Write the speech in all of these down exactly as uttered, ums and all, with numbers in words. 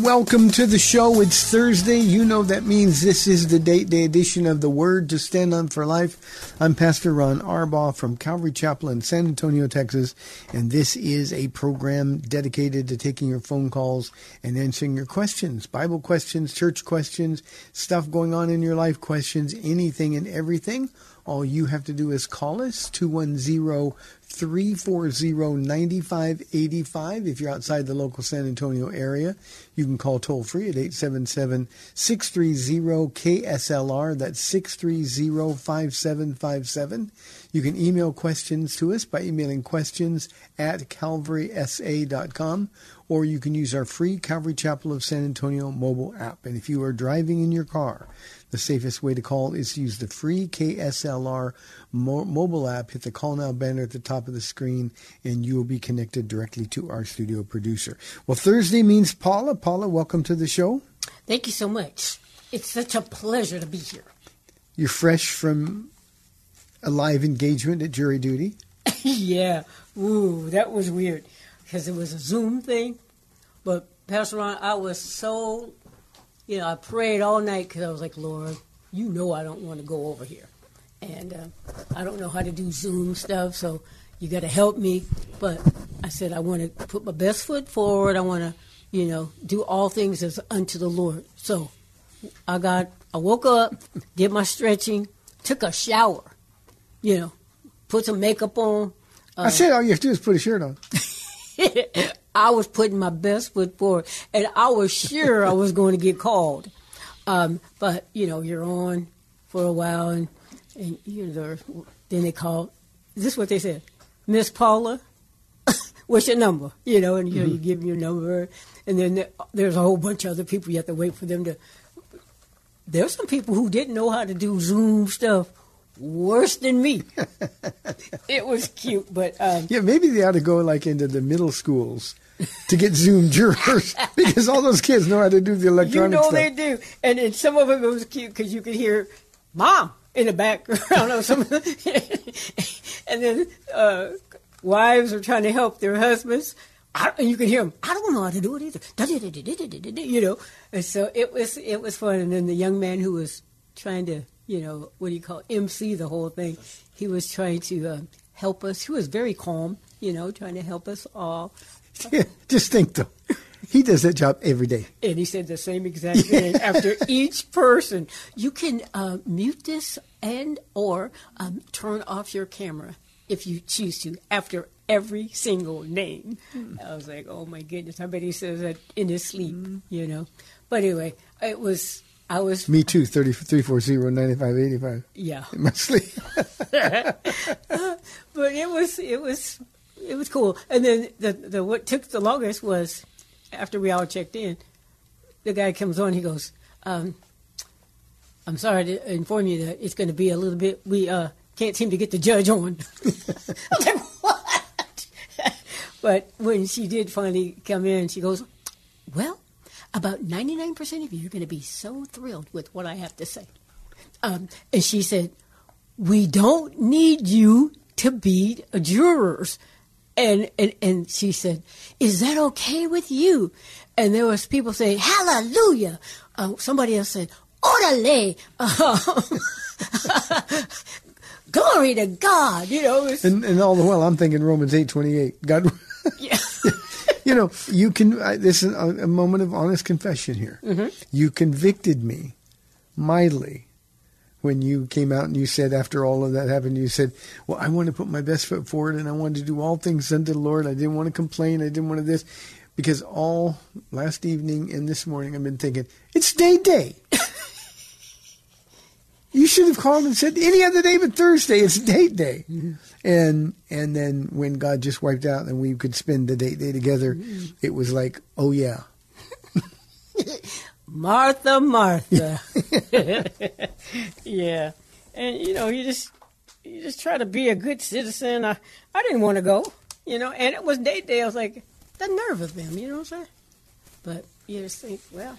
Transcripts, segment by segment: Welcome to the show. It's Thursday. You know that means this is the date day edition of the Word to Stand On for Life. I'm Pastor Ron Arbaugh from Calvary Chapel in San Antonio, Texas, and this is a program dedicated to taking your phone calls and answering your questions, Bible questions, church questions, stuff going on in your life questions, anything and everything. All you have to do is call us, two one zero, three four zero, nine five eight five. If you're outside the local San Antonio area, you can call toll-free at eight seven seven, six three zero, K S L R. That's six three zero, five seven five seven. You can email questions to us by emailing questions at calvary s a dot com. Or you can use our free Calvary Chapel of San Antonio mobile app. And if you are driving in your car, the safest way to call is to use the free K S L R mo- mobile app. Hit the Call Now banner at the top of the screen, and you will be connected directly to our studio producer. Well, Thursday means Paula. Paula, welcome to the show. Thank you so much. It's such a pleasure to be here. You're fresh from a live engagement at jury duty? Yeah. Ooh, that was weird. Because it was a Zoom thing. But, Pastor Ron, I was so, you know, I prayed all night because I was like, Lord, you know I don't want to go over here. And uh, I don't know how to do Zoom stuff, so you got to help me. But I said, I want to put my best foot forward. I want to, you know, do all things as unto the Lord. So I got, I woke up, did my stretching, took a shower, you know, put some makeup on. Uh, I said all you have to do is put a shirt on. I was putting my best foot forward, and I was sure I was going to get called. Um, but, you know, you're on for a while, and, and you know, then they called. This is what they said, Miss Paula, what's your number? You know, and you, mm-hmm. know, you give them your number, and then there, there's a whole bunch of other people. You have to wait for them to. There's some people who didn't know how to do Zoom stuff. Worse than me. It was cute, but um, yeah, maybe they ought to go like into the middle schools to get Zoom jurors because all those kids know how to do the electronic stuff. You know stuff. They do, and, and some of them it was cute because you could hear "Mom" in the background of some, of the, and then uh, wives are trying to help their husbands, I, and you can hear them. I don't know how to do it either. You know, and so it was it was fun. And then the young man who was trying to, you know, what do you call it, M C the whole thing. He was trying to uh, help us. He was very calm, you know, trying to help us all. Yeah, just think, though. He does that job every day. And he said the same exact thing after each person. You can uh, mute this and or um, turn off your camera if you choose to after every single name. Mm. I was like, oh, my goodness. I bet he says that in his sleep, mm. you know. But anyway, it was... I was me too. three four zero, nine five eight five. Yeah, in my sleep. But it was it was it was cool. And then the the what took the longest was after we all checked in. The guy comes on. He goes, um, "I'm sorry to inform you that it's going to be a little bit. We uh, can't seem to get the judge on." I was like, "What?" But when she did finally come in, she goes, "Well, about ninety-nine percent of you are going to be so thrilled with what I have to say. Um, and she said, we don't need you to be jurors. And, and and she said, is that okay with you? And there was people saying, hallelujah. Uh, somebody else said, orale. Uh, glory to God. You know. And, and all the while, I'm thinking Romans eight twenty-eight. God, yeah. You know, you can, I, this is a, a moment of honest confession here. Mm-hmm. You convicted me mightily. When you came out and you said, after all of that happened, you said, well, I want to put my best foot forward and I wanted to do all things unto the Lord. I didn't want to complain. I didn't want to this. Because all last evening and this morning I've been thinking, it's day day. You should have called and said, any other day but Thursday, it's day day. Mm-hmm. And and then when God just wiped out and we could spend the day day together, mm-hmm. It was like, oh, yeah. Martha, Martha. Yeah. And, you know, you just you just try to be a good citizen. I, I didn't want to go, you know, and it was date day. I was like, the nerve of them, you know what I'm saying? But you just think, well,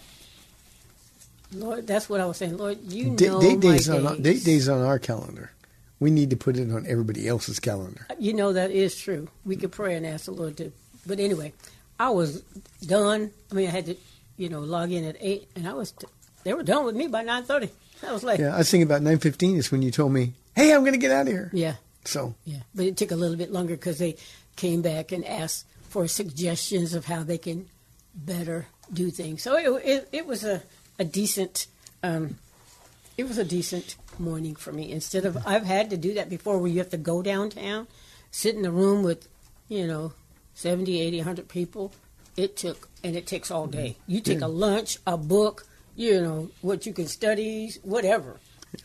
Lord, that's what I was saying. Lord, you D- know date days my days. Date day's on our calendar. We need to put it on everybody else's calendar. You know, that is true. We could pray and ask the Lord to. But anyway, I was done. I mean, I had to. You know, log in at eight, and I was, t- they were done with me by nine thirty. I was like, yeah, I was thinking about nine fifteen is when you told me, hey, I'm going to get out of here. Yeah. So. Yeah, but it took a little bit longer because they came back and asked for suggestions of how they can better do things. So it it, it was a, a decent, um, it was a decent morning for me. Instead of, I've had to do that before where you have to go downtown, sit in a room with, you know, seventy, eighty, one hundred people. It took, and it takes all day. You take yeah. a lunch, a book, you know, what you can study, whatever.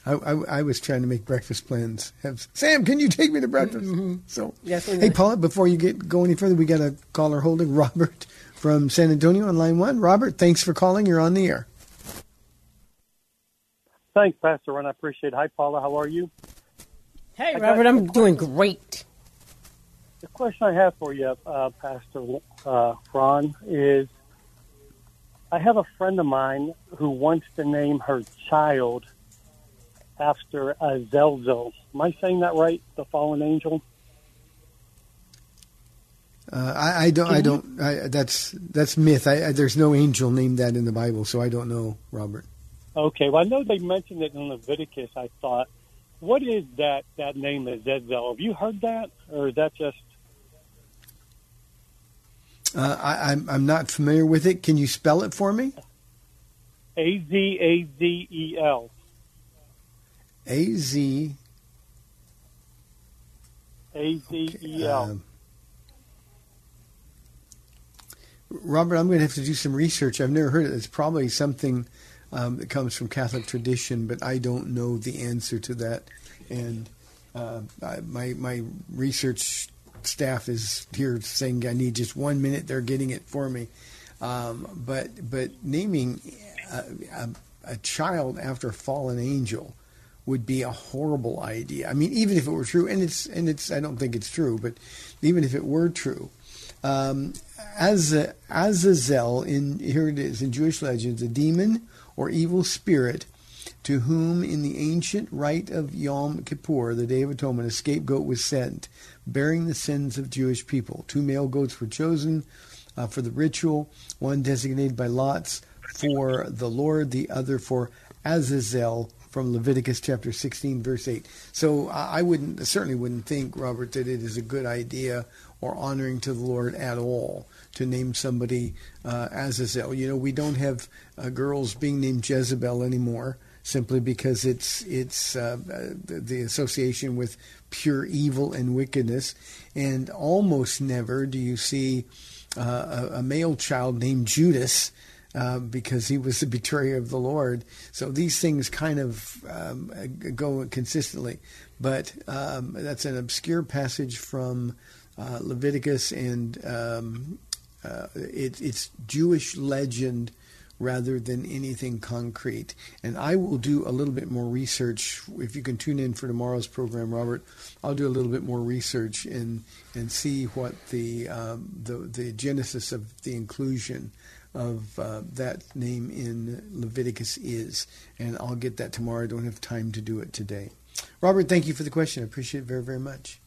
I, I, I was trying to make breakfast plans. Have, Sam, can you take me to breakfast? Mm-hmm. So, yes, hey, Paula, before you get go any further, we got a caller holding, Robert from San Antonio on line one. Robert, thanks for calling. You're on the air. Thanks, Pastor Ron. I appreciate it. Hi, Paula. How are you? Hey, I Robert. I'm doing great. The question I have for you, uh, Pastor uh, Ron, is I have a friend of mine who wants to name her child after Azazel. Am I saying that right? The fallen angel. Uh, I, I don't. Can I don't. I, that's that's myth. I, I, there's no angel named that in the Bible, so I don't know, Robert. Okay. Well, I know they mentioned it in Leviticus. I thought, what is that? That name Azazel. Have you heard that, or is that just? Uh, I, I'm I'm not familiar with it. Can you spell it for me? A Z A Z E L. A Z. A Z E L. Okay, um, Robert, I'm going to have to do some research. I've never heard it. It's probably something um, that comes from Catholic tradition, but I don't know the answer to that. And uh, I, my my research staff is here saying I need just one minute. They're getting it for me. Um, but but naming a, a, a child after a fallen angel would be a horrible idea. I mean, even if it were true, and it's and it's I don't think it's true, but even if it were true, um, Az, Azazel in here it is in Jewish legends, a demon or evil spirit to whom in the ancient rite of Yom Kippur, the Day of Atonement, a scapegoat was sent, bearing the sins of Jewish people. Two male goats were chosen uh, for the ritual, one designated by lots for the Lord, the other for Azazel from Leviticus chapter sixteen, verse eight. So I wouldn't, certainly wouldn't think, Robert, that it is a good idea or honoring to the Lord at all to name somebody uh, Azazel. You know, we don't have uh, girls being named Jezebel anymore, simply because it's it's uh, the, the association with pure evil and wickedness. And almost never do you see uh, a, a male child named Judas uh, because he was the betrayer of the Lord. So these things kind of um, go consistently. But um, that's an obscure passage from uh, Leviticus, and um, uh, it, it's Jewish legend rather than anything concrete. And I will do a little bit more research. If you can tune in for tomorrow's program, Robert, I'll do a little bit more research and and see what the um, the, the genesis of the inclusion of uh, that name in Leviticus is. And I'll get that tomorrow. I don't have time to do it today. Robert, thank you for the question. I appreciate it very, very much.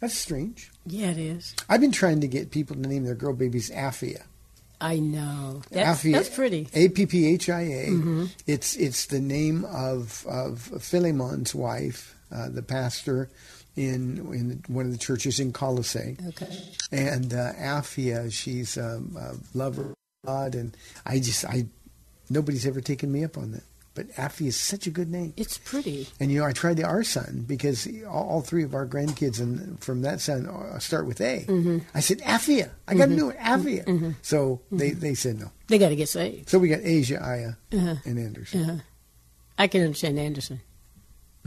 That's strange. Yeah, it is. I've been trying to get people to name their girl babies Apphia. I know. That's, Apphia, that's pretty. A P P H I A. Mm-hmm. It's it's the name of, of Philemon's wife, uh, the pastor in in one of the churches in Colossae. Okay. And uh, Apphia, she's um, a lover of God. And I just, I nobody's ever taken me up on that. But Apphia is such a good name. It's pretty. And, you know, I tried to our son because all, all three of our grandkids and from that son start with A. Mm-hmm. I said, Apphia. I got to know it. Apphia. Mm-hmm. So mm-hmm. they, they said no. They got to get saved. So we got Asia, Aya, uh-huh. and Anderson. Uh-huh. I can understand Anderson.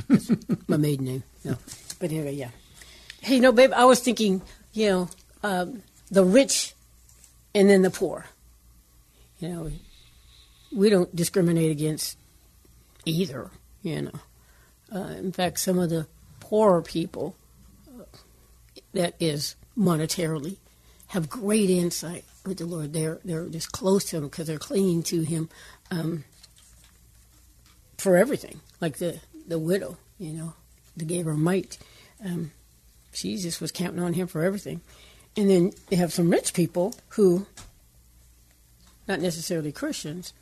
That's my maiden name. No. But anyway, yeah. Hey, no, babe, I was thinking, you know, um, the rich and then the poor. You know, we don't discriminate against either, you know. Uh, in fact, some of the poorer people, uh, that is monetarily, have great insight with the Lord. They're they're just close to Him because they're clinging to Him um, for everything. Like the, the widow, you know, that gave her mite. Um, she just was counting on Him for everything. And then they have some rich people who, not necessarily Christians,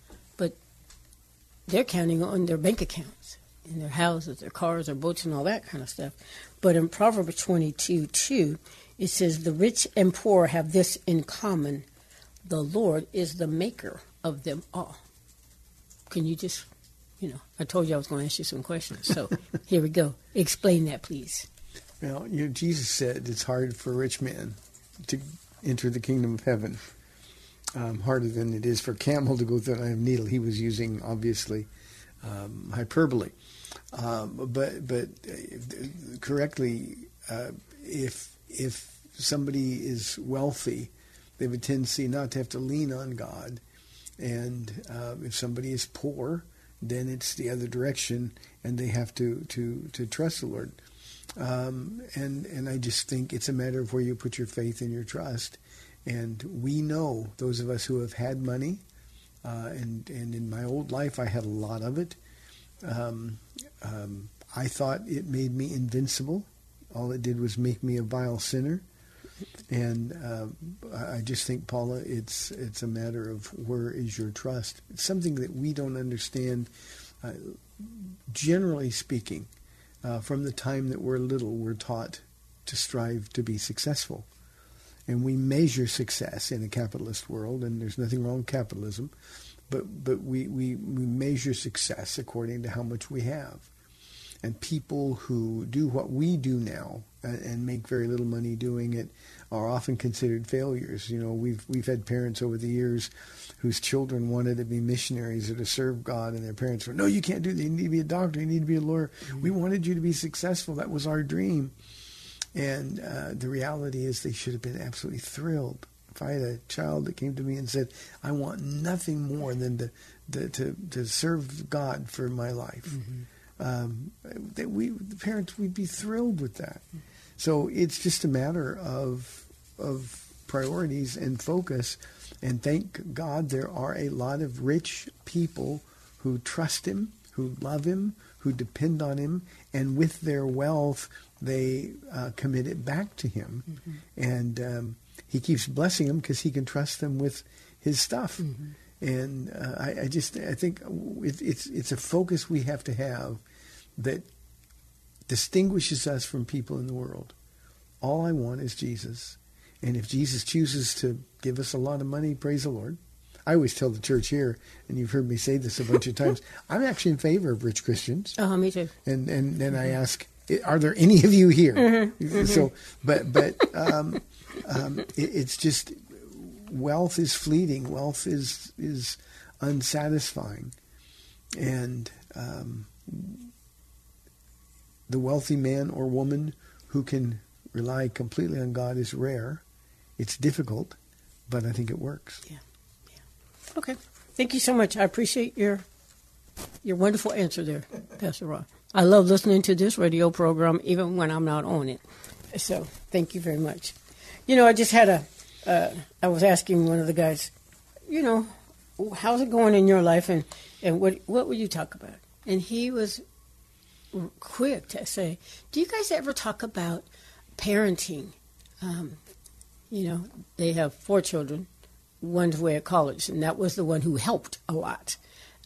they're counting on their bank accounts and their houses, their cars, their boats, and all that kind of stuff. But in Proverbs twenty-two two, it says, the rich and poor have this in common. The Lord is the maker of them all. Can you just, you know, I told you I was going to ask you some questions. So here we go. Explain that, please. Well, you know, Jesus said it's hard for a rich man to enter the kingdom of heaven. Um, harder than it is for a camel to go through an eye of a needle. He was using, obviously, um, hyperbole. Um, but but uh, correctly, uh, if if somebody is wealthy, they have a tendency not to have to lean on God. And uh, if somebody is poor, then it's the other direction, and they have to, to, to trust the Lord. Um, and, and I just think it's a matter of where you put your faith and your trust. And we know, those of us who have had money, uh, and, and in my old life I had a lot of it. Um, um, I thought it made me invincible. All it did was make me a vile sinner. And uh, I just think, Paula, it's it's a matter of where is your trust. It's something that we don't understand. Uh, generally speaking, uh, from the time that we're little, we're taught to strive to be successful. And we measure success in a capitalist world, and there's nothing wrong with capitalism, but, but we, we, we measure success according to how much we have. And people who do what we do now and, and make very little money doing it are often considered failures. You know, we've we've had parents over the years whose children wanted to be missionaries or to serve God, and their parents were, no, you can't do that. You need to be a doctor. You need to be a lawyer. We wanted you to be successful. That was our dream. And uh, the reality is they should have been absolutely thrilled. If I had a child that came to me and said, I want nothing more than to to, to, to serve God for my life, mm-hmm. um, that we, the parents, we'd be thrilled with that. Mm-hmm. So it's just a matter of of priorities and focus. And thank God there are a lot of rich people who trust Him, who love Him, who depend on Him, and with their wealth, they uh, commit it back to Him. Mm-hmm. And um, He keeps blessing them because He can trust them with His stuff. Mm-hmm. And uh, I, I just, I think it, it's it's a focus we have to have that distinguishes us from people in the world. All I want is Jesus. And if Jesus chooses to give us a lot of money, praise the Lord. I always tell the church here, and you've heard me say this a bunch of times, I'm actually in favor of rich Christians. Oh, uh-huh, me too. And and then mm-hmm. I ask, are there any of you here? Mm-hmm. So, but but um, um, it, it's just wealth is fleeting. Wealth is is unsatisfying, and um, the wealthy man or woman who can rely completely on God is rare. It's difficult, but I think it works. Yeah. Yeah. Okay. Thank you so much. I appreciate your your wonderful answer there, Pastor Ron. I love listening to this radio program, even when I'm not on it. So thank you very much. You know, I just had a, uh, I was asking one of the guys, you know, how's it going in your life, and, and what what will you talk about? And he was quick to say, do you guys ever talk about parenting? Um, you know, they have four children. One's away at college, and that was the one who helped a lot.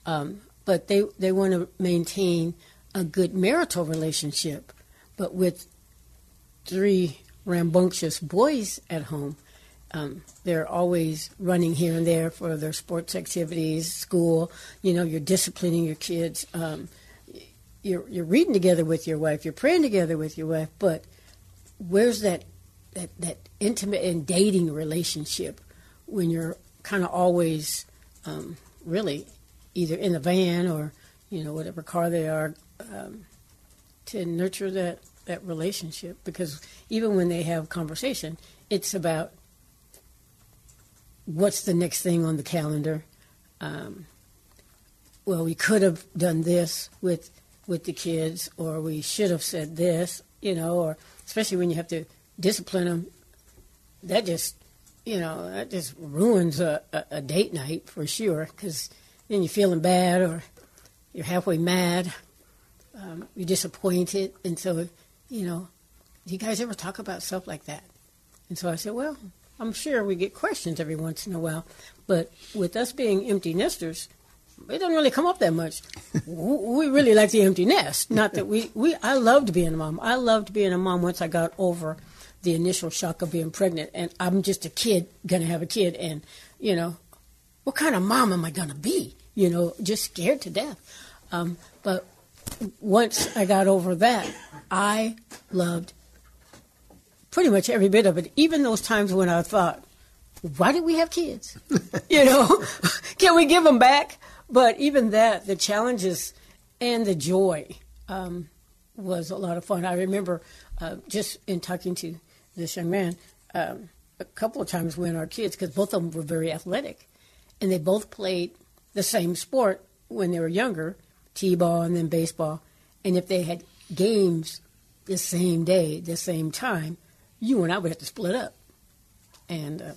Um, but they, they want to maintain a good marital relationship, but with three rambunctious boys at home, um, they're always running here and there for their sports activities, school. You know, you're disciplining your kids. Um, you're you're reading together with your wife. You're praying together with your wife. But where's that that, that intimate and dating relationship when you're kind of always um, really either in the van or, you know, whatever car they are, um, to nurture that, that relationship? Because even when they have conversation, it's about what's the next thing on the calendar. Um, well, we could have done this with with the kids, or we should have said this, you know, or especially when you have to discipline them, that just, you know, that just ruins a, a, a date night for sure, because then you're feeling bad or you're halfway mad. Um, you're disappointed, and so, you know, do you guys ever talk about stuff like that? And so I said, well, I'm sure we get questions every once in a while, but with us being empty nesters, it doesn't really come up that much. We really like the empty nest. Not that we, we, I loved being a mom. I loved being a mom once I got over the initial shock of being pregnant, and I'm just a kid, going to have a kid, and, you know, what kind of mom am I going to be? You know, just scared to death. Um, but once I got over that, I loved pretty much every bit of it, even those times when I thought, why did we have kids? You know, can we give them back? But even that, the challenges and the joy um, was a lot of fun. I remember uh, just in talking to this young man um, a couple of times when our kids, because both of them were very athletic, and they both played the same sport when they were younger, t-ball and then baseball, and if they had games the same day, the same time, you and I would have to split up. And uh,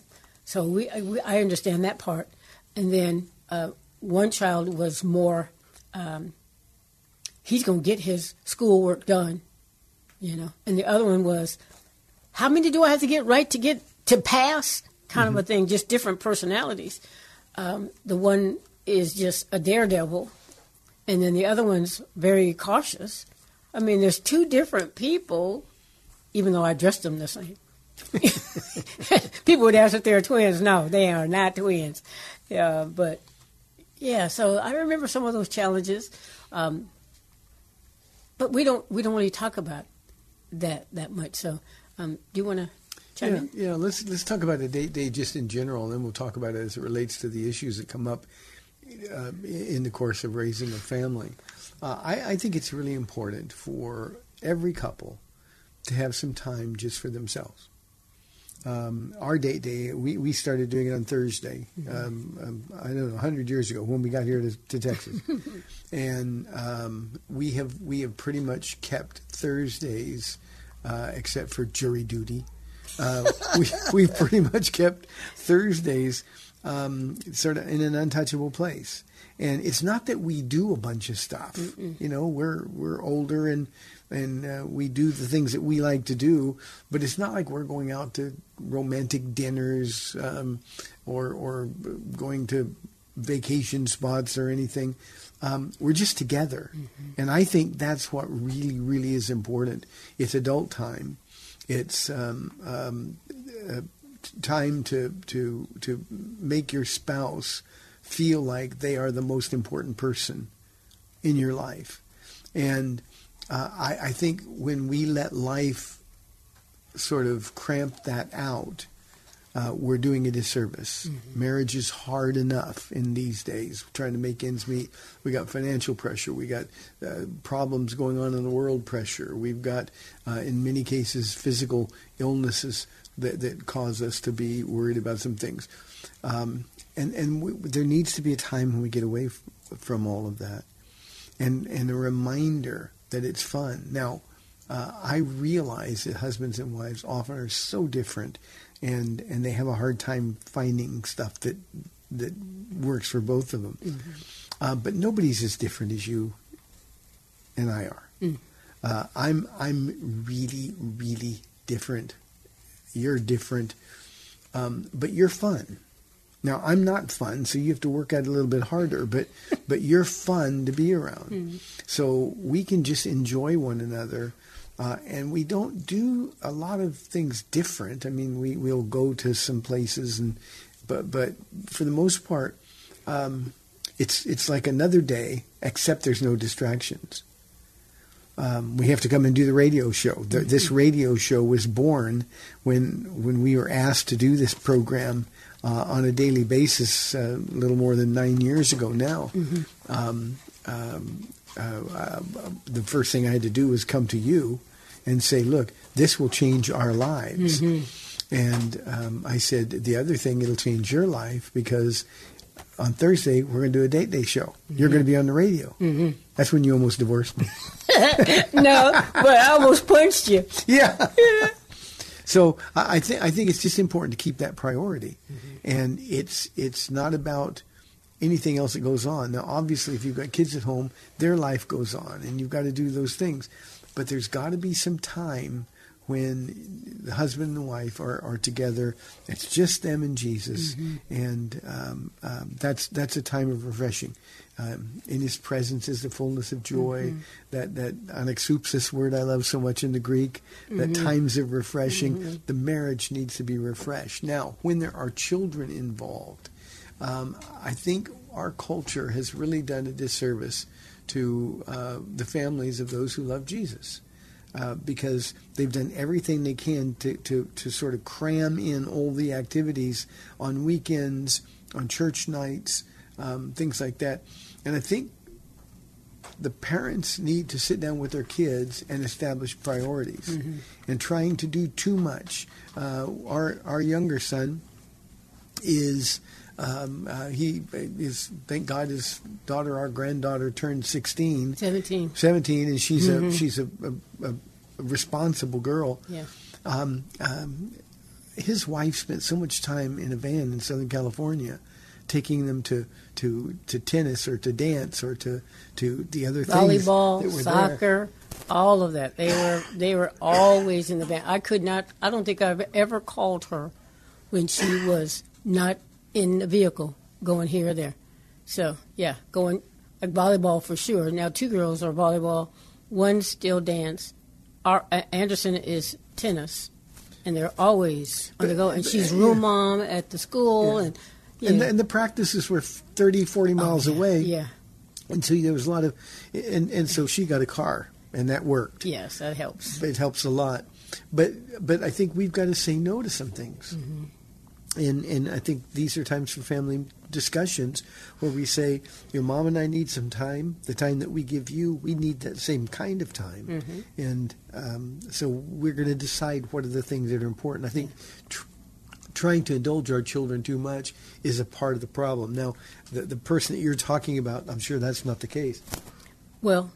so we, we, I understand that part. And then uh, one child was more, um, he's going to get his schoolwork done, you know. And the other one was, how many do I have to get right to get to pass? Kind mm-hmm. of a thing, just different personalities. Um, the one is just a daredevil, and then the other one's very cautious. I mean, there's two different people, even though I dressed them the same. People would ask if they're twins. No, they are not twins. Yeah, but, yeah, so I remember some of those challenges. Um, but we don't we don't really talk about that that much. So um, do you want to chime yeah, in? Yeah, let's, let's talk about the date day just in general, and then we'll talk about it as it relates to the issues that come up uh, in the course of raising a family. Uh, I, I think it's really important for every couple to have some time just for themselves. Um, our date day, we, we started doing it on Thursday, um, um, I don't know, one hundred years ago when we got here to, to Texas. And um, we have we have pretty much kept Thursdays, uh, except for jury duty. Uh, we, we've pretty much kept Thursdays um, sort of in an untouchable place. And it's not that we do a bunch of stuff. Mm-mm. You know, we're we're older and and uh, we do the things that we like to do, but it's not like we're going out to romantic dinners um, or or going to vacation spots or anything. Um, we're just together, mm-hmm. and I think that's what really, really is important. It's adult time. It's um, um, uh, time to to to make your spouse feel like they are the most important person in your life. And uh, I, I think when we let life sort of cramp that out, uh, we're doing a disservice. Mm-hmm. Marriage is hard enough in these days, we're trying to make ends meet. We got financial pressure. We got uh, problems going on in the world pressure. We've got, uh, in many cases, physical illnesses that, that cause us to be worried about some things. Um, And and we, there needs to be a time when we get away f- from all of that, and and a reminder that it's fun. Now, uh, I realize that husbands and wives often are so different, and, and they have a hard time finding stuff that that works for both of them. Mm-hmm. Uh, but nobody's as different as you and I are. Mm. Uh, I'm I'm really, really different. You're different, um, but you're fun. Now, I'm not fun, so you have to work at it a little bit harder, but, but you're fun to be around. Mm. So we can just enjoy one another, uh, and we don't do a lot of things different. I mean, we, we'll go to some places, and but but for the most part, um, it's it's like another day, except there's no distractions. Um, we have to come and do the radio show. The, this radio show was born when when we were asked to do this program uh, on a daily basis uh, a little more than nine years ago now. Mm-hmm. Um, um, uh, uh, the first thing I had to do was come to you and say, look, this will change our lives. Mm-hmm. And um, I said, the other thing, it'll change your life because on Thursday, we're going to do a date day show. Mm-hmm. You're going to be on the radio. Mm-hmm. That's when you almost divorced me. No, but I almost punched you. Yeah. yeah. So I think I think it's just important to keep that priority, mm-hmm. and it's it's not about anything else that goes on. Now, obviously, if you've got kids at home, their life goes on, and you've got to do those things. But there's got to be some time when the husband and wife are, are together. It's just them and Jesus, mm-hmm. and um, um, that's that's a time of refreshing. Um, in his presence is the fullness of joy, mm-hmm. that, that anexoupsis word I love so much in the Greek, mm-hmm. that times of refreshing, mm-hmm. the marriage needs to be refreshed. Now, when there are children involved, um, I think our culture has really done a disservice to uh, the families of those who love Jesus. Uh, because they've done everything they can to, to, to sort of cram in all the activities on weekends, on church nights, um, things like that. And I think the parents need to sit down with their kids and establish priorities. Mm-hmm. And trying to do too much. Uh, our our younger son is... Um, uh, he is, thank God, his daughter, our granddaughter, turned sixteen. Seventeen. Seventeen, and she's mm-hmm. a she's a, a, a responsible girl. Yeah. Um, um, his wife spent so much time in a van in Southern California, taking them to to, to tennis or to dance or to, to the other things. Volleyball, soccer, there. All of that. They were they were always in the van. I could not. I don't think I've ever called her when she was not in the vehicle, going here or there. So, yeah, going like volleyball for sure. Now, two girls are volleyball. One still dance. Our, uh, Anderson is tennis, and they're always on the go. And she's room yeah. mom at the school. Yeah. And, yeah. And, the, and the practices were thirty, forty miles oh, yeah. away. Yeah. And so there was a lot of – and and so she got a car, and that worked. Yes, that helps. It helps a lot. But, but I think we've got to say no to some things. Mm-hmm. And and I think these are times for family discussions where we say, your mom and I need some time. The time that we give you, we need that same kind of time. Mm-hmm. And um, so we're going to decide what are the things that are important. I think tr- trying to indulge our children too much is a part of the problem. Now, the, the person that you're talking about, I'm sure that's not the case. Well,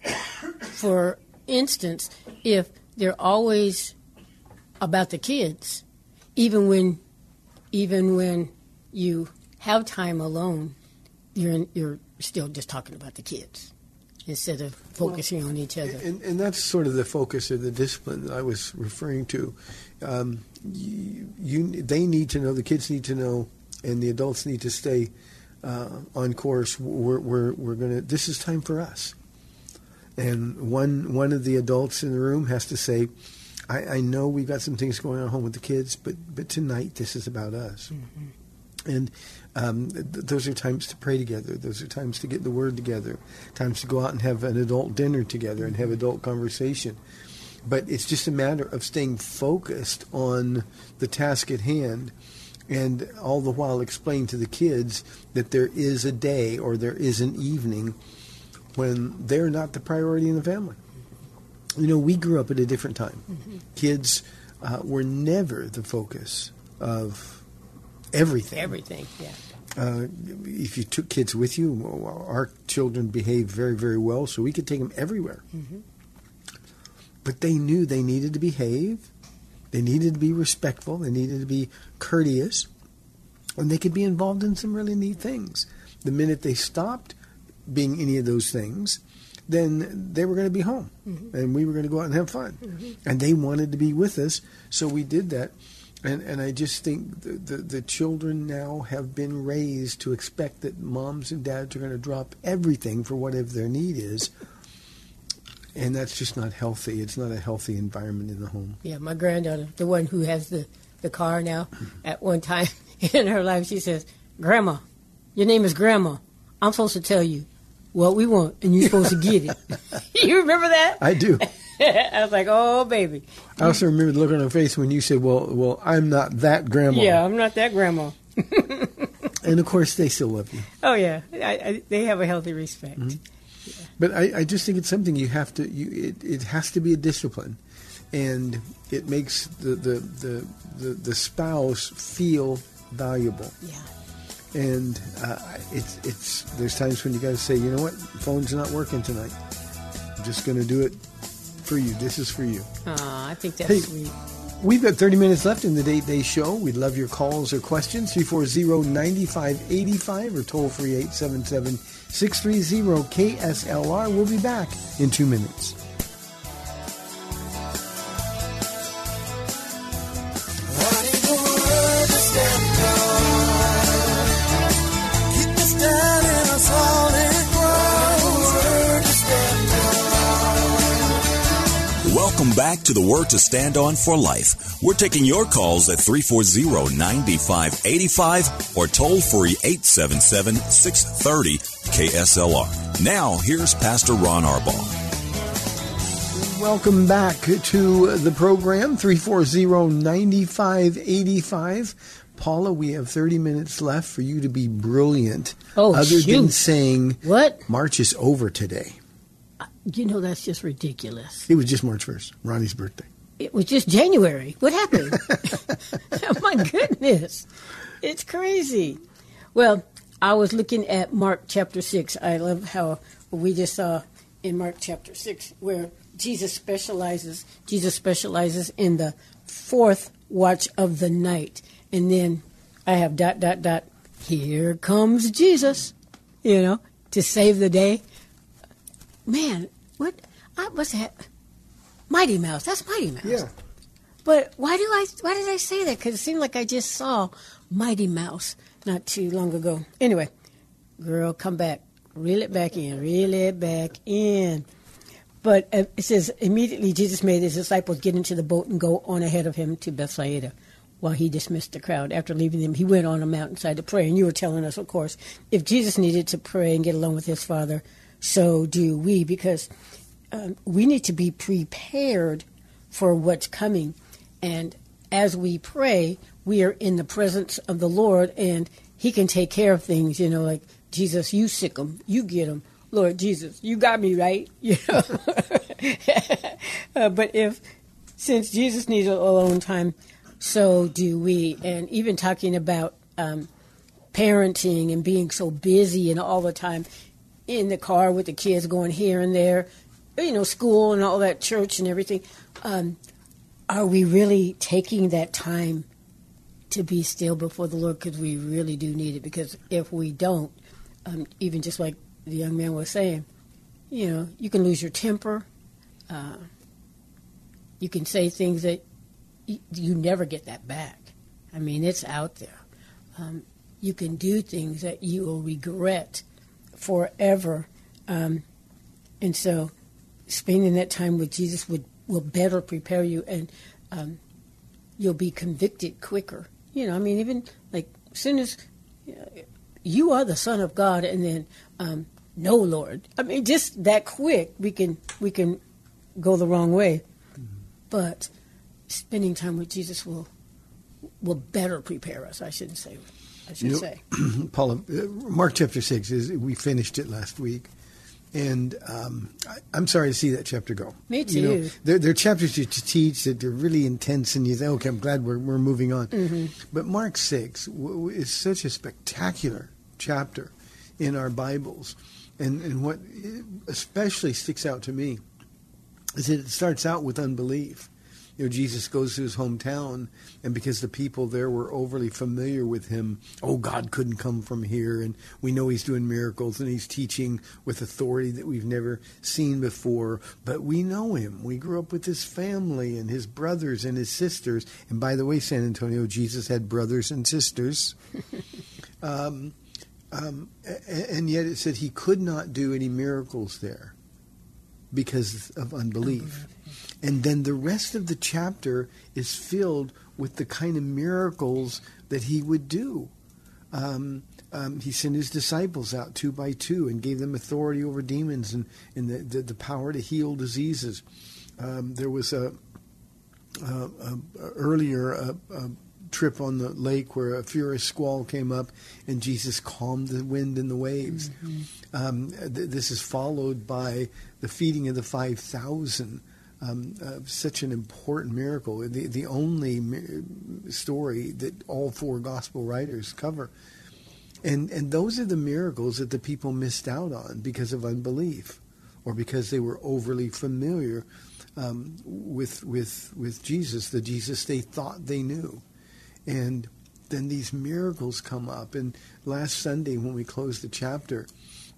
for instance, if they're always about the kids, even when... Even when you have time alone, you're in, you're still just talking about the kids instead of focusing well, on each other. And, and that's sort of the focus of the discipline that I was referring to. Um, you, you, they need to know, the kids need to know, and the adults need to stay uh, on course. We're we're we're gonna. This is time for us. And one one of the adults in the room has to say, I, I know we've got some things going on at home with the kids, but, but tonight this is about us. Mm-hmm. And um, th- those are times to pray together. Those are times to get the word together, times to go out and have an adult dinner together and have adult conversation. But it's just a matter of staying focused on the task at hand and all the while explain to the kids that there is a day or there is an evening when they're not the priority in the family. You know, we grew up at a different time. Mm-hmm. Kids uh, were never the focus of everything. Everything, yeah. Uh, if you took kids with you, our children behaved very, very well, so we could take them everywhere. Mm-hmm. But they knew they needed to behave. They needed to be respectful. They needed to be courteous. And they could be involved in some really neat things. The minute they stopped being any of those things, then they were going to be home. Mm-hmm. And we were going to go out and have fun. Mm-hmm. And they wanted to be with us, so we did that. And and I just think the, the, the children now have been raised to expect that moms and dads are going to drop everything for whatever their need is. And that's just not healthy. It's not a healthy environment in the home. Yeah, my granddaughter, the one who has the, the car now, at one time in her life, she says, "Grandma, your name is Grandma. I'm supposed to tell you what we want, and you're supposed to get it." You remember that? I do. I was like, "Oh, baby." I also remember the look on her face when you said, well, well, I'm not that grandma. Yeah, I'm not that grandma. And, of course, they still love you. Oh, yeah. I, I, they have a healthy respect. Mm-hmm. Yeah. But I, I just think it's something you have to you, – it, it has to be a discipline. And it makes the, the, the, the, the spouse feel valuable. Yeah. And uh, it's it's there's times when you got to say, you know what, phone's not working tonight. I'm just going to do it for you. This is for you. Aw, I think that's hey, sweet. We've got thirty minutes left in the Date Day Show. We'd love your calls or questions, three four zero, nine five eight five or toll-free eight seven seven, six three zero, K S L R. We'll be back in two minutes. Welcome back to the Word to Stand On for Life. We're taking your calls at three four zero, nine five eight five or toll-free eight seven seven, six three zero, K S L R. Now, here's Pastor Ron Arbaugh. Welcome back to the program, three four zero, nine five eight five. Paula, we have thirty minutes left for you to be brilliant. Oh, Other shoot. than saying, what? March is over today. You know, that's just ridiculous. It was just March first, Ronnie's birthday. It was just January. What happened? Oh, my goodness. It's crazy. Well, I was looking at Mark chapter six. I love how we just saw in Mark chapter six where Jesus specializes. Jesus specializes in the fourth watch of the night. And then I have dot, dot, dot. Here comes Jesus, you know, to save the day. Man, what I must have Mighty Mouse. That's Mighty Mouse. Yeah. But why do I? Why did I say that? Because it seemed like I just saw Mighty Mouse not too long ago. Anyway, girl, come back, reel it back in, reel it back in. But uh, it says immediately Jesus made his disciples get into the boat and go on ahead of him to Bethsaida, while he dismissed the crowd. After leaving them, he went on a mountainside to pray. And you were telling us, of course, if Jesus needed to pray and get along with his Father, so do we, because um, we need to be prepared for what's coming. And as we pray, we are in the presence of the Lord, and he can take care of things, you know, like, Jesus, you sick them, you get them. Lord Jesus, you got me right, you know. uh, but if, since Jesus needs alone time, so do we. And even talking about um, parenting and being so busy and all the time, in the car with the kids going here and there, you know, school and all that, church and everything. Um, are we really taking that time to be still before the Lord? Because we really do need it. Because if we don't, um, even just like the young man was saying, you know, you can lose your temper. Uh, you can say things that y- you never get that back. I mean, it's out there. Um, you can do things that you will regret forever, um, and so spending that time with Jesus would will better prepare you, and um, you'll be convicted quicker. You know, I mean, even like as soon as you know, you are the Son of God, and then um, no, Lord. I mean, just that quick, we can we can go the wrong way. Mm-hmm. But spending time with Jesus will will better prepare us. I shouldn't say. I should you know, say. Paula, Mark chapter six, is we finished it last week, and um, I, I'm sorry to see that chapter go. Me too. You know, there, there are chapters you teach that are really intense, and you think, okay, I'm glad we're, we're moving on. Mm-hmm. But Mark six w- is such a spectacular chapter in our Bibles, and, and what especially sticks out to me is that it starts out with unbelief. You know, Jesus goes to his hometown, and because the people there were overly familiar with him, oh, God couldn't come from here, and we know he's doing miracles, and he's teaching with authority that we've never seen before, but we know him. We grew up with his family and his brothers and his sisters. And by the way, San Antonio, Jesus had brothers and sisters. um, um, and yet it said he could not do any miracles there because of unbelief. And then the rest of the chapter is filled with the kind of miracles that he would do. Um, um, he sent his disciples out two by two and gave them authority over demons and, and the, the, the power to heal diseases. Um, there was a, a, a, a earlier a, a trip on the lake where a furious squall came up and Jesus calmed the wind and the waves. Mm-hmm. Um, th- this is followed by the feeding of the five thousand. Um, uh, such an important miracle, the the only mi- story that all four gospel writers cover. And and those are the miracles that the people missed out on because of unbelief or because they were overly familiar um, with, with, with Jesus, the Jesus they thought they knew. And then these miracles come up. And last Sunday when we closed the chapter,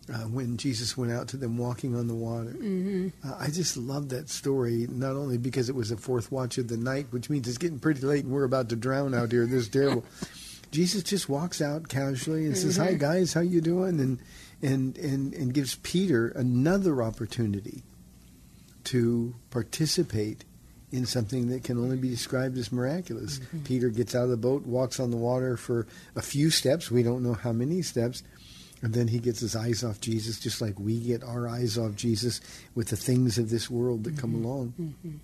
Uh, when Jesus went out to them walking on the water. Mm-hmm. Uh, I just love that story, not only because it was the fourth watch of the night, which means it's getting pretty late and we're about to drown out here. This is terrible. Jesus just walks out casually and mm-hmm. says, "Hi, guys, how you doing?" And, and, and, and gives Peter another opportunity to participate in something that can only be described as miraculous. Mm-hmm. Peter gets out of the boat, walks on the water for a few steps. We don't know how many steps. And then he gets his eyes off Jesus, just like we get our eyes off Jesus with the things of this world that mm-hmm. come along. Mm-hmm.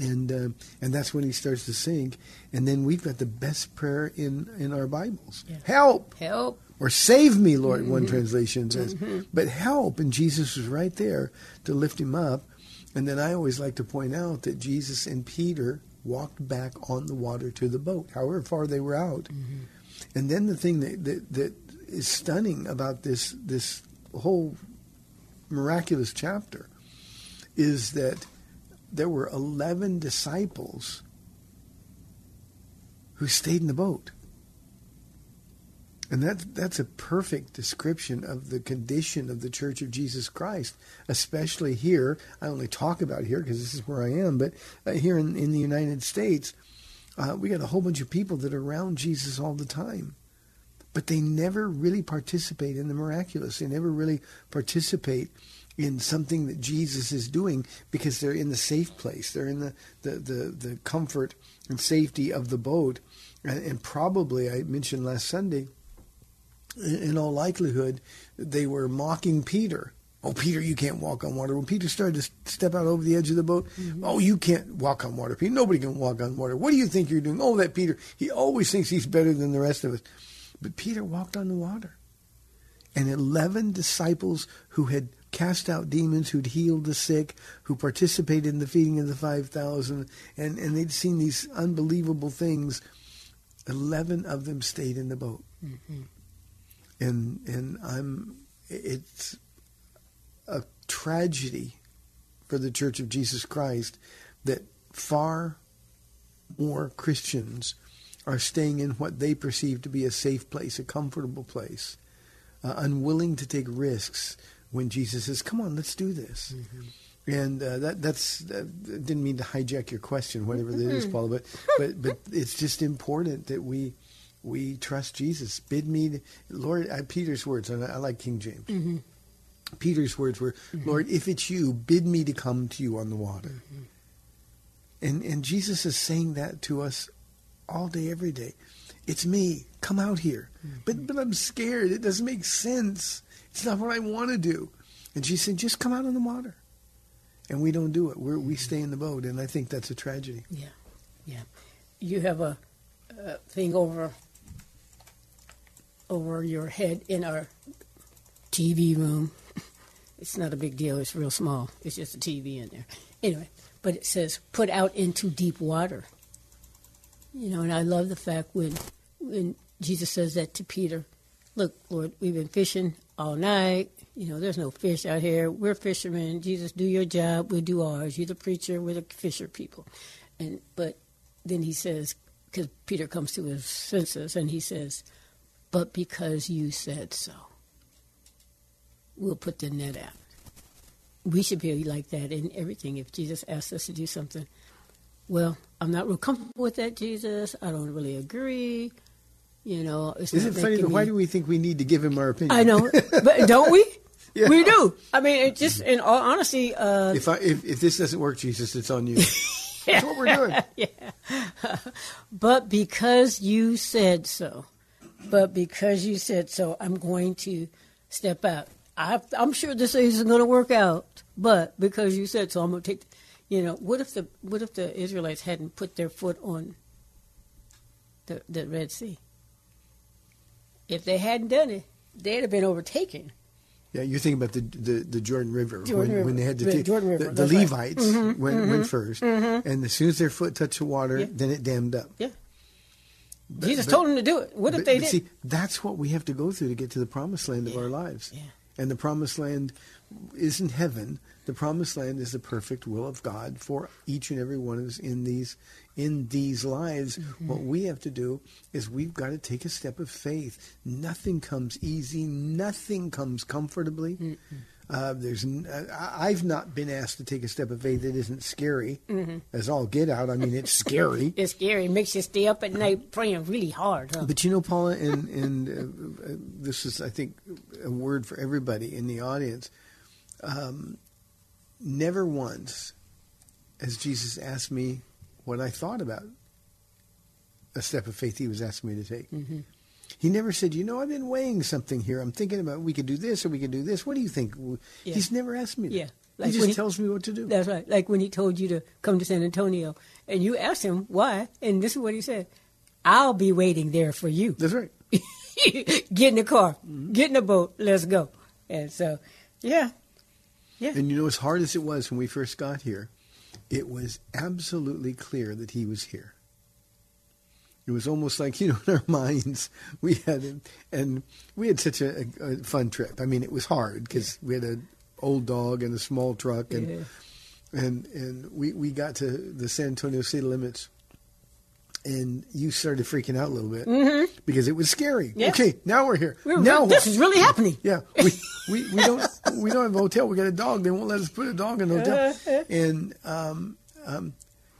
And uh, and that's when he starts to sink. And then we've got the best prayer in, in our Bibles. Yeah. Help! Help! Or save me, Lord, mm-hmm. one translation says. Mm-hmm. But help! And Jesus was right there to lift him up. And then I always like to point out that Jesus and Peter walked back on the water to the boat, however far they were out. Mm-hmm. And then the thing that... that, that is stunning about this this whole miraculous chapter is that there were eleven disciples who stayed in the boat. And that that's a perfect description of the condition of the Church of Jesus Christ, especially here. I only talk about here because this is where I am, but here in, in the United States, uh, we got a whole bunch of people that are around Jesus all the time. But they never really participate in the miraculous. They never really participate in something that Jesus is doing because they're in the safe place. They're in the, the, the, the comfort and safety of the boat. And, and probably, I mentioned last Sunday, in, in all likelihood, they were mocking Peter. "Oh, Peter, you can't walk on water." When Peter started to step out over the edge of the boat, mm-hmm. "Oh, you can't walk on water, Peter. Nobody can walk on water. What do you think you're doing?" Oh, that Peter, he always thinks he's better than the rest of us. But Peter walked on the water. And eleven disciples who had cast out demons, who'd healed the sick, who participated in the feeding of the five thousand, and, and they'd seen these unbelievable things, eleven of them stayed in the boat. Mm-hmm. And and I'm it's a tragedy for the Church of Jesus Christ that far more Christians are staying in what they perceive to be a safe place, a comfortable place, uh, unwilling to take risks when Jesus says, "Come on, let's do this." Mm-hmm. And uh, that that's uh, didn't mean to hijack your question, whatever mm-hmm. that is, Paula, but, but but it's just important that we we trust Jesus. Bid me, to, Lord, I, Peter's words, and I, I like King James. Mm-hmm. Peter's words were, mm-hmm. "Lord, if it's you, bid me to come to you on the water." Mm-hmm. And and Jesus is saying that to us all day, every day. It's me. Come out here. Mm-hmm. But but I'm scared. It doesn't make sense. It's not what I want to do. And she said, "Just come out on the water." And we don't do it. We're, mm-hmm. We stay in the boat, and I think that's a tragedy. Yeah, yeah. You have a, a thing over over your head in our T V room. It's not a big deal. It's real small. It's just a T V in there. Anyway, but it says, "Put out into deep water." You know, and I love the fact when when Jesus says that to Peter, "Look, Lord, we've been fishing all night. You know, there's no fish out here. We're fishermen. Jesus, do your job. We'll do ours. You're the preacher. We're the fisher people." And but then he says, because Peter comes to his senses, and he says, but because you said so, we'll put the net out. We should be like that in everything. If Jesus asks us to do something, well, I'm not real comfortable with that, Jesus. I don't really agree. You know, it's isn't it funny? But why do we think we need to give him our opinion? I know, but don't we? Yeah. We do. I mean, it just in all honesty. Uh, if, I, if if this doesn't work, Jesus, it's on you. That's what we're doing. Yeah. But because you said so, but because you said so, I'm going to step out. I, I'm sure this isn't going to work out, but because you said so, I'm going to take. You know, what if the what if the Israelites hadn't put their foot on the the Red Sea? If they hadn't done it, they'd have been overtaken. Yeah, you're thinking about the the, the Jordan River, Jordan when, River when they had to take Jordan River, the, the Levites right. mm-hmm, went, mm-hmm, went first, mm-hmm. And as soon as their foot touched the water, yeah. then it dammed up. Yeah, but, Jesus but, told them to do it. What but, if they did? See, that's what we have to go through to get to the promised land yeah. of our lives. Yeah, and the promised land isn't heaven. The promised land is the perfect will of God for each and every one of us in these in these lives. Mm-hmm. What we have to do is we've got to take a step of faith. Nothing comes easy. Nothing comes comfortably. Mm-hmm. Uh, there's, uh, I've not been asked to take a step of faith that isn't scary. Mm-hmm. As all get out, I mean, it's scary. It's scary. It makes you stay up at night praying really hard. Huh? But you know, Paula, and, and uh, uh, this is, I think, a word for everybody in the audience. Um Never once has Jesus asked me what I thought about a step of faith he was asking me to take. Mm-hmm. He never said, you know, I've been weighing something here. I'm thinking about we could do this or we could do this. What do you think? Yeah. He's never asked me that. Yeah. Like he just he, tells me what to do. That's right. Like when he told you to come to San Antonio and you asked him why, and this is what he said, I'll be waiting there for you. That's right. Get in the car. Mm-hmm. Get in the boat. Let's go. And so, yeah. Yeah. And you know, as hard as it was when we first got here, it was absolutely clear that he was here. It was almost like, you know, in our minds, we had him, and we had such a, a fun trip. I mean, it was hard because yeah. we had an old dog and a small truck, and yeah. and and we, we got to the San Antonio city limits, and you started freaking out a little bit mm-hmm. because it was scary. Yeah. Okay, now we're here. We're, now this we're, is really happening. Yeah, we, we, we don't we don't have a hotel. We got a dog. They won't let us put a dog in a hotel. And um, um,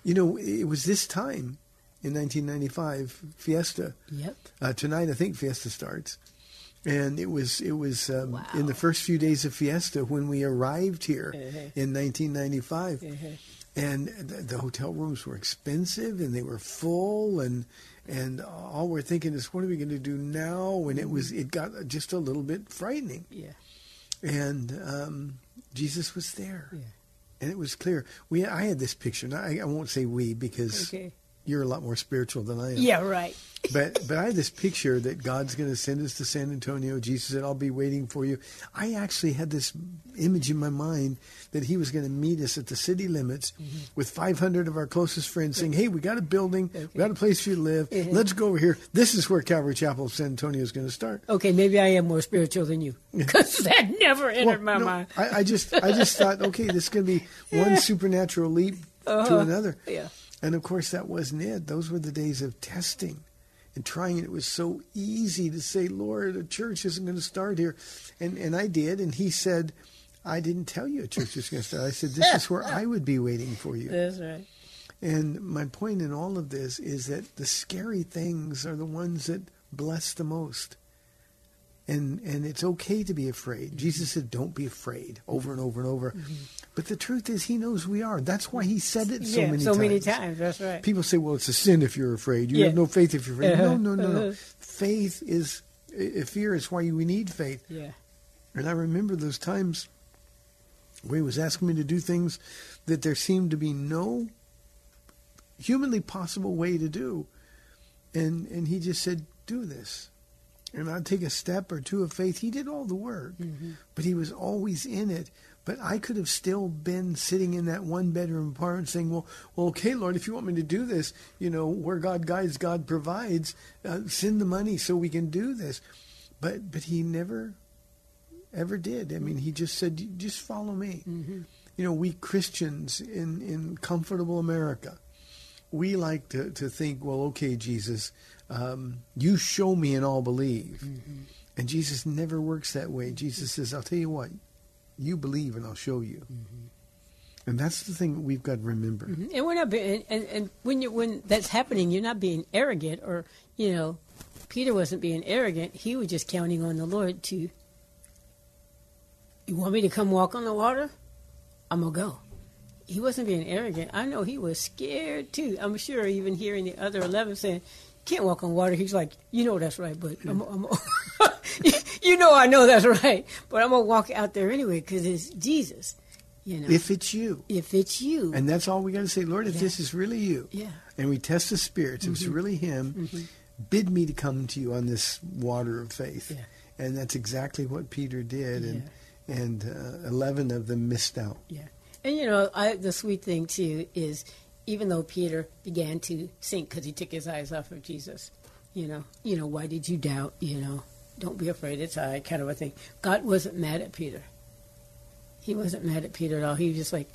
you know, it was this time in nineteen ninety-five Fiesta. Yep. Uh, tonight, I think Fiesta starts, and it was it was um, wow. in the first few days of Fiesta when we arrived here uh-huh. in nineteen ninety-five. Uh-huh. And the hotel rooms were expensive, and they were full, and and all we're thinking is, what are we going to do now? And it was it got just a little bit frightening. Yeah. And um, Jesus was there, yeah. and it was clear. We I had this picture. And I, I won't say we because okay. you're a lot more spiritual than I am. Yeah, right. but but I had this picture that God's going to send us to San Antonio. Jesus said, I'll be waiting for you. I actually had this image in my mind that he was going to meet us at the city limits mm-hmm. with five hundred of our closest friends saying, hey, we got a building. Okay. We got a place for you to live. Mm-hmm. Let's go over here. This is where Calvary Chapel of San Antonio is going to start. Okay, maybe I am more spiritual than you because that never entered well, my no, mind. I, I just I just thought, okay, this is going to be one supernatural leap uh-huh. to another. Yeah. And, of course, that wasn't it. Those were the days of testing. And trying it, it was so easy to say, Lord, a church isn't going to start here. And and I did. And he said, I didn't tell you a church is going to start. I said, this is where I would be waiting for you. That's right. And my point in all of this is that the scary things are the ones that bless the most. And and it's okay to be afraid. Mm-hmm. Jesus said, don't be afraid, over and over and over. Mm-hmm. But the truth is, he knows we are. That's why he said it so yeah, many so times. so many times. That's right. People say, well, it's a sin if you're afraid. You yeah. have no faith if you're afraid. Uh-huh. No, no, no, no. Uh-huh. Faith is, uh, fear is why we need faith. Yeah. And I remember those times where he was asking me to do things that there seemed to be no humanly possible way to do. And, and he just said, do this. And I'd take a step or two of faith. He did all the work, mm-hmm. but he was always in it. But I could have still been sitting in that one-bedroom apartment saying, well, well, okay, Lord, if you want me to do this, you know, where God guides, God provides. Uh, send the money so we can do this. But but he never, ever did. I mean, he just said, just follow me. Mm-hmm. You know, we Christians in, in comfortable America, we like to, to think, well, okay, Jesus, um, you show me and I'll believe. Mm-hmm. And Jesus never works that way. Jesus says, I'll tell you what, you believe and I'll show you. Mm-hmm. And that's the thing that we've got to remember. Mm-hmm. And we're not being, and, and when you, when that's happening, you're not being arrogant, or, you know, Peter wasn't being arrogant. He was just counting on the Lord to, you want me to come walk on the water? I'm going to go. He wasn't being arrogant. I know he was scared too. I'm sure even hearing the other eleven saying, can't walk on water. He's like, you know that's right, but I'm, I'm you know I know that's right, but I'm going to walk out there anyway because it's Jesus. You know, if it's you. If it's you. And that's all we got to say, Lord, if yeah. this is really you. Yeah. And we test the spirits. Mm-hmm. If it's really him, mm-hmm. bid me to come to you on this water of faith. Yeah. And that's exactly what Peter did. And yeah. and uh, eleven of them missed out. Yeah. And, you know, I, the sweet thing, too, is even though Peter began to sink because he took his eyes off of Jesus, you know, you know, why did you doubt, you know, don't be afraid, it's I, kind of a thing. God wasn't mad at Peter. He wasn't mad at Peter at all. He was just like,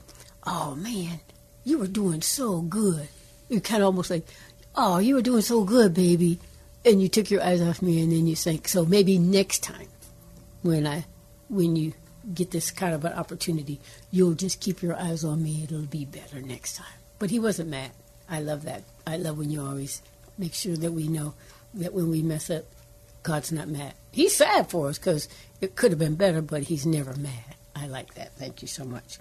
oh, man, you were doing so good. You kind of almost like, oh, you were doing so good, baby. And you took your eyes off me and then you sank. So maybe next time when I, when you get this kind of an opportunity, you'll just keep your eyes on me. It'll be better next time. But he wasn't mad. I love that. I love when you always make sure that we know that when we mess up, God's not mad. He's sad for us because it could have been better, but he's never mad. I like that. Thank you so much.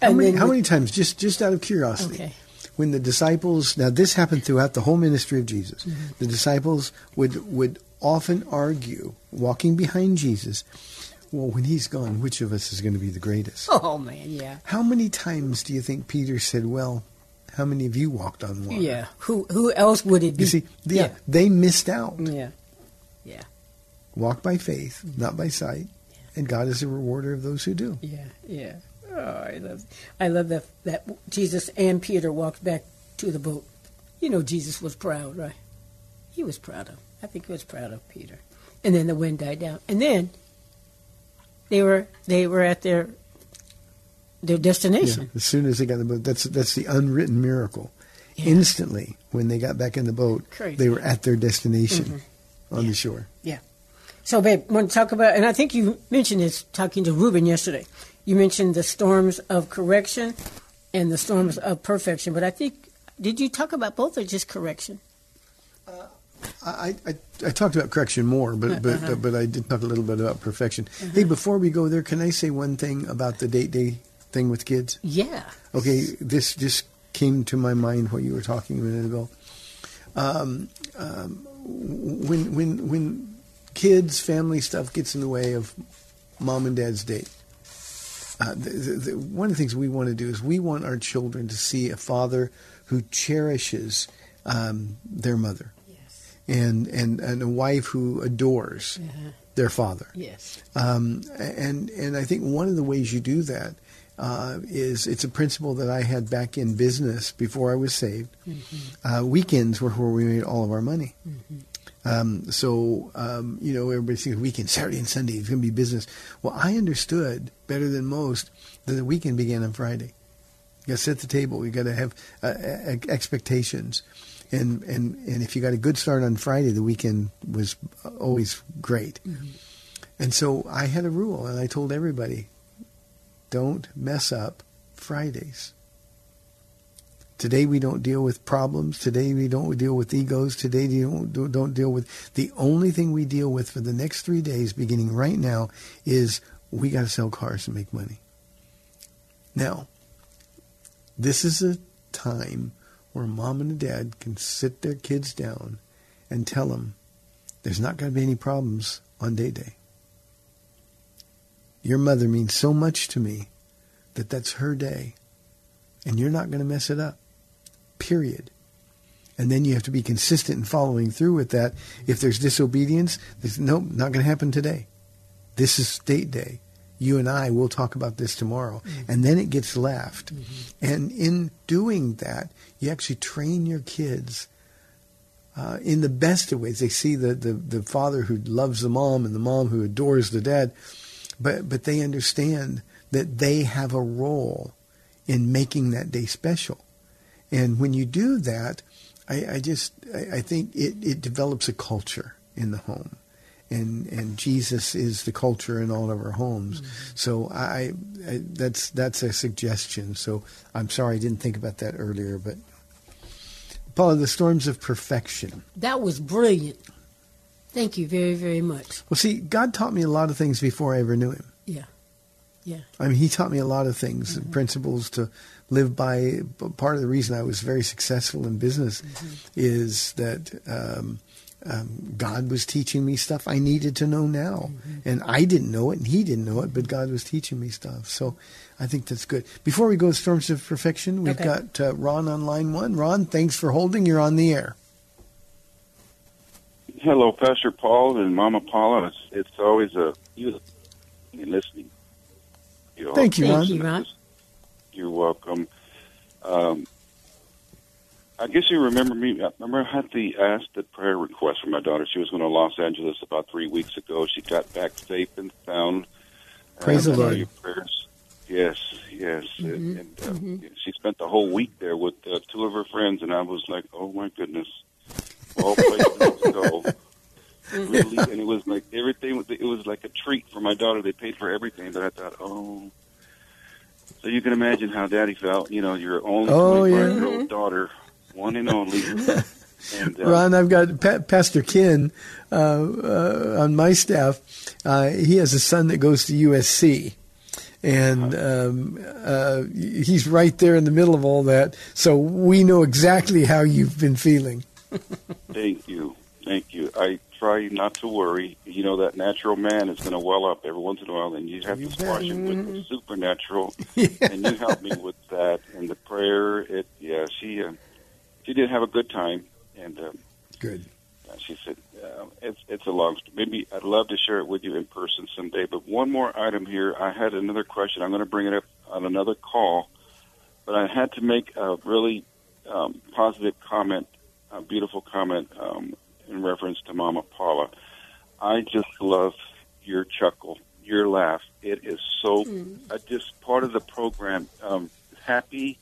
How many, we, how many times, just, just out of curiosity, okay. when the disciples, now this happened throughout the whole ministry of Jesus, mm-hmm. the disciples would would often argue, walking behind Jesus, well, when he's gone, which of us is going to be the greatest? Oh, man, yeah. How many times do you think Peter said, well, how many of you walked on water? Yeah, who who else would it be? You see, they, yeah. they missed out. Yeah, yeah. Walk by faith, mm-hmm. not by sight. And God is a rewarder of those who do. Yeah, yeah. Oh, I love, I love that that Jesus and Peter walked back to the boat. You know, Jesus was proud, right? He was proud of. I think he was proud of Peter. And then the wind died down, and then they were they were at their their destination. Yeah, as soon as they got in the boat, that's that's the unwritten miracle. Yeah. Instantly, when they got back in the boat, Crazy. They were at their destination mm-hmm. on yeah. the shore. Yeah. So, babe, want to talk about, and I think you mentioned this talking to Ruben yesterday. You mentioned the storms of correction and the storms of perfection. But I think, did you talk about both or just correction? Uh, I, I I talked about correction more, but but uh-huh. uh, but I did talk a little bit about perfection. Uh-huh. Hey, before we go there, can I say one thing about the date day thing with kids? Yeah. Okay, this just came to my mind while you were talking a minute ago. Um, um, when when when. Kids, family stuff gets in the way of mom and dad's date. Uh, the, the, one of the things we want to do is we want our children to see a father who cherishes um, their mother. Yes. And, and, and a wife who adores uh-huh. their father. Yes. Um, and, and I think one of the ways you do that uh, is it's a principle that I had back in business before I was saved. Mm-hmm. Uh, weekends were where we made all of our money. Mm-hmm. Um, so, um, you know, everybody thinks weekend, Saturday and Sunday, it's going to be business. Well, I understood better than most that the weekend began on Friday. You got to set the table. You got to have uh, expectations. And, and, and if you got a good start on Friday, the weekend was always great. Mm-hmm. And so I had a rule, and I told everybody, don't mess up Fridays. Today we don't deal with problems. Today we don't deal with egos. Today we don't, don't deal with... The only thing we deal with for the next three days, beginning right now, is we got to sell cars and make money. Now, this is a time where mom and dad can sit their kids down and tell them there's not going to be any problems on day day. Your mother means so much to me that that's her day, and you're not going to mess it up. Period. And then you have to be consistent in following through with that. If there's disobedience, there's, nope, not going to happen today. This is date day. You and I will talk about this tomorrow. Mm-hmm. And then it gets left. Mm-hmm. And in doing that, you actually train your kids uh, in the best of ways. They see the, the, the father who loves the mom and the mom who adores the dad, but but they understand that they have a role in making that day special. And when you do that, I, I just I, I think it, it develops a culture in the home. And and Jesus is the culture in all of our homes. Mm-hmm. So I, I that's that's a suggestion. So I'm sorry I didn't think about that earlier. But Paula, the storms of perfection. That was brilliant. Thank you very, very much. Well, see, God taught me a lot of things before I ever knew him. Yeah. Yeah. I mean, he taught me a lot of things, mm-hmm. principles to live by. Part of the reason I was very successful in business mm-hmm. is that um, um, God was teaching me stuff I needed to know now. Mm-hmm. And I didn't know it, and he didn't know it, but God was teaching me stuff. So I think that's good. Before we go to Storms of Perfection, we've okay. got uh, Ron on line one. Ron, thanks for holding. You're on the air. Hello, Pastor Paul and Mama Paula. It's, it's always a you listening. You Thank you, Ron. Ron. You're welcome. Um, I guess you remember me. I remember I had the asked the prayer request for my daughter. She was going to Los Angeles about three weeks ago. She got back safe and sound. Praise uh, the Lord. Your prayers. Yes, yes. Mm-hmm. And, uh, mm-hmm. she spent the whole week there with uh, two of her friends, and I was like, oh, my goodness. All places to go. Really, and it was like everything. It was like a treat for my daughter. They paid for everything, but I thought, oh. So you can imagine how Daddy felt. You know, your only twenty-five-year-old oh, yeah. daughter, one and only. And, uh, Ron, I've got pa- Pastor Ken uh, uh, on my staff. Uh, he has a son that goes to U S C. And um, uh, he's right there in the middle of all that. So we know exactly how you've been feeling. Thank you. Thank you. I try not to worry. You know, that natural man is going to well up every once in a while, and you have to squash it with the supernatural. Yeah. And you helped me with that and the prayer. It, yeah, she uh, she did have a good time. And um, good. She said, uh, it's, it's a long story. Maybe I'd love to share it with you in person someday. But one more item here. I had another question. I'm going to bring it up on another call. But I had to make a really um, positive comment, a beautiful comment, um in reference to Mama Paula. I just love your chuckle, your laugh. It is so, mm. uh, just part of the program, um, happy,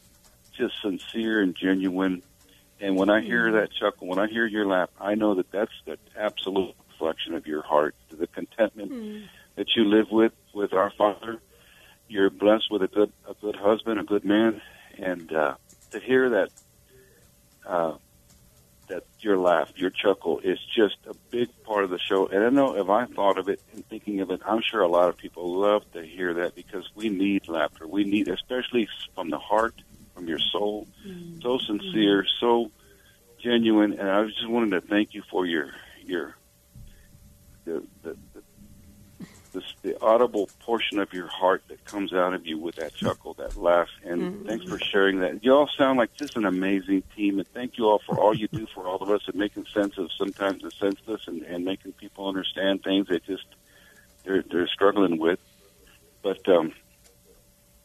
just sincere and genuine. And when I hear that chuckle, when I hear your laugh, I know that that's the absolute reflection of your heart, the contentment mm. that you live with, with our Father. You're blessed with a good, a good husband, a good man. And uh, to hear that, uh, that your laugh, your chuckle is just a big part of the show. And I know if I thought of it and thinking of it, I'm sure a lot of people love to hear that because we need laughter. We need, especially from the heart, from your soul, mm-hmm. so sincere, mm-hmm. so genuine. And I just wanted to thank you for your, your the, the, the, the, the audible portion of your heart that comes out of you with that chuckle, that laugh. And mm-hmm. thanks for sharing that. You all sound like just an amazing team. And thank you all for all you do for all of us and making sense of sometimes the senseless and, and making people understand things that just they're, they're struggling with. But um,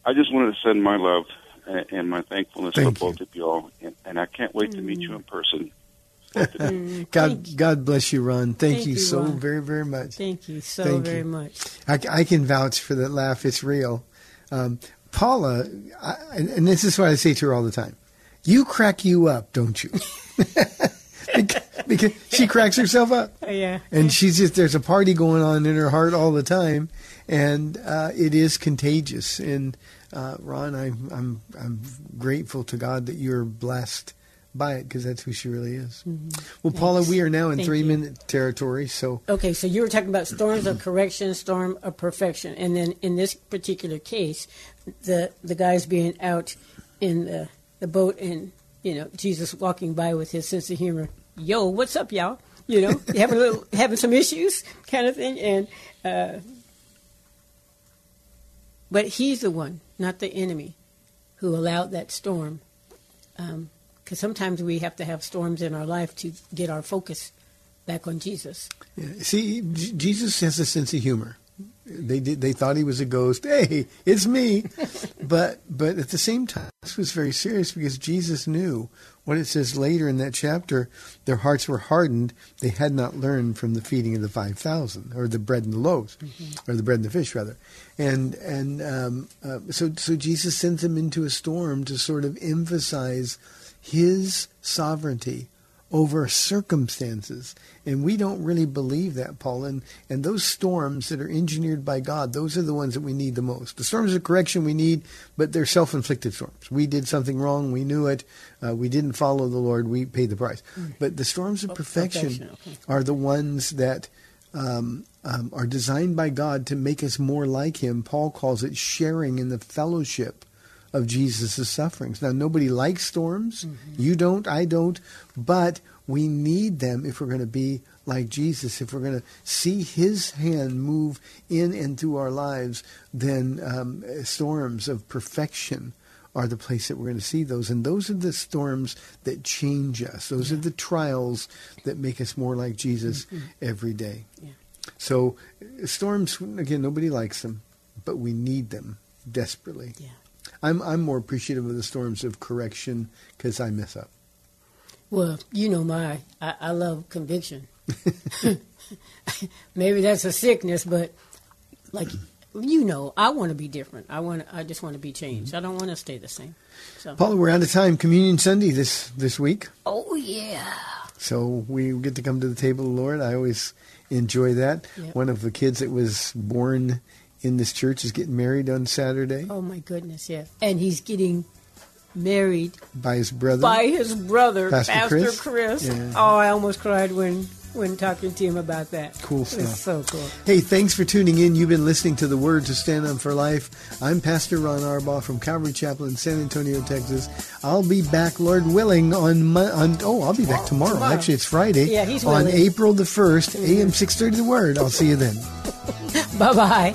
I just wanted to send my love and, and my thankfulness thank to you. both of you all. And, and I can't wait mm-hmm. to meet you in person. God, God bless you, Ron. Thank, Thank you, you so Ron. very, very much. Thank you so Thank very you. much. I, I can vouch for that laugh. It's real. Um, Paula, I, and this is what I say to her all the time. You crack you up, don't you? because, because she cracks herself up. Yeah. And she's just, there's a party going on in her heart all the time. And uh, it is contagious. And uh, Ron, I, I'm, I'm grateful to God that you're blessed by it, because that's who she really is. Mm-hmm. Well, Thanks. Paula, we are now in Thank three-minute you. territory. So okay, so you were talking about storms of correction, storm of perfection, and then in this particular case, the the guys being out in the, the boat, and you know Jesus walking by with his sense of humor. Yo, what's up, y'all? You know, having a little, having some issues, kind of thing. And uh, but he's the one, not the enemy, who allowed that storm. Um, Because sometimes we have to have storms in our life to get our focus back on Jesus. Yeah. See, J- Jesus has a sense of humor. They did, they thought he was a ghost. Hey, it's me. but but at the same time, this was very serious because Jesus knew what it says later in that chapter. Their hearts were hardened. They had not learned from the feeding of the five thousand, or the bread and the loaves, mm-hmm. or the bread and the fish, rather. And and um, uh, so so Jesus sent them into a storm to sort of emphasize his sovereignty over circumstances. And we don't really believe that, Paul. And, and those storms that are engineered by God, those are the ones that we need the most. The storms of correction we need, but they're self-inflicted storms. We did something wrong. We knew it. Uh, we didn't follow the Lord. We paid the price. Mm. But the storms of oh, perfection, perfection. Okay. are the ones that um, um, are designed by God to make us more like him. Paul calls it sharing in the fellowship of Jesus' sufferings. Now, nobody likes storms. Mm-hmm. You don't, I don't, but we need them if we're going to be like Jesus. If we're going to see his hand move in and through our lives, then um, storms of perfection are the place that we're going to see those. And those are the storms that change us. Those yeah. are the trials that make us more like Jesus mm-hmm. every day. Yeah. So storms, again, nobody likes them, but we need them desperately. Yeah. I'm I'm more appreciative of the storms of correction because I mess up. Well, you know, my I, I love conviction. Maybe that's a sickness, but like you know, I want to be different. I want I just want to be changed. Mm-hmm. I don't want to stay the same. So, Paula, we're out of time. Communion Sunday this this week. Oh yeah. So we get to come to the table of the Lord. I always enjoy that. Yep. One of the kids that was born in this church is getting married on Saturday. Oh, my goodness, yeah. And he's getting married. By his brother. By his brother, Pastor, Pastor Chris. Chris. Yeah. Oh, I almost cried when, when talking to him about that. Cool stuff. It's so cool. Hey, thanks for tuning in. You've been listening to The Word to Stand On For Life. I'm Pastor Ron Arbaugh from Calvary Chapel in San Antonio, Texas. I'll be back, Lord willing, on... Mo- on oh, I'll be back tomorrow. tomorrow. Actually, it's Friday. Yeah, he's willing. On April the first, mm-hmm. A M six thirty The Word. I'll see you then. Bye-bye.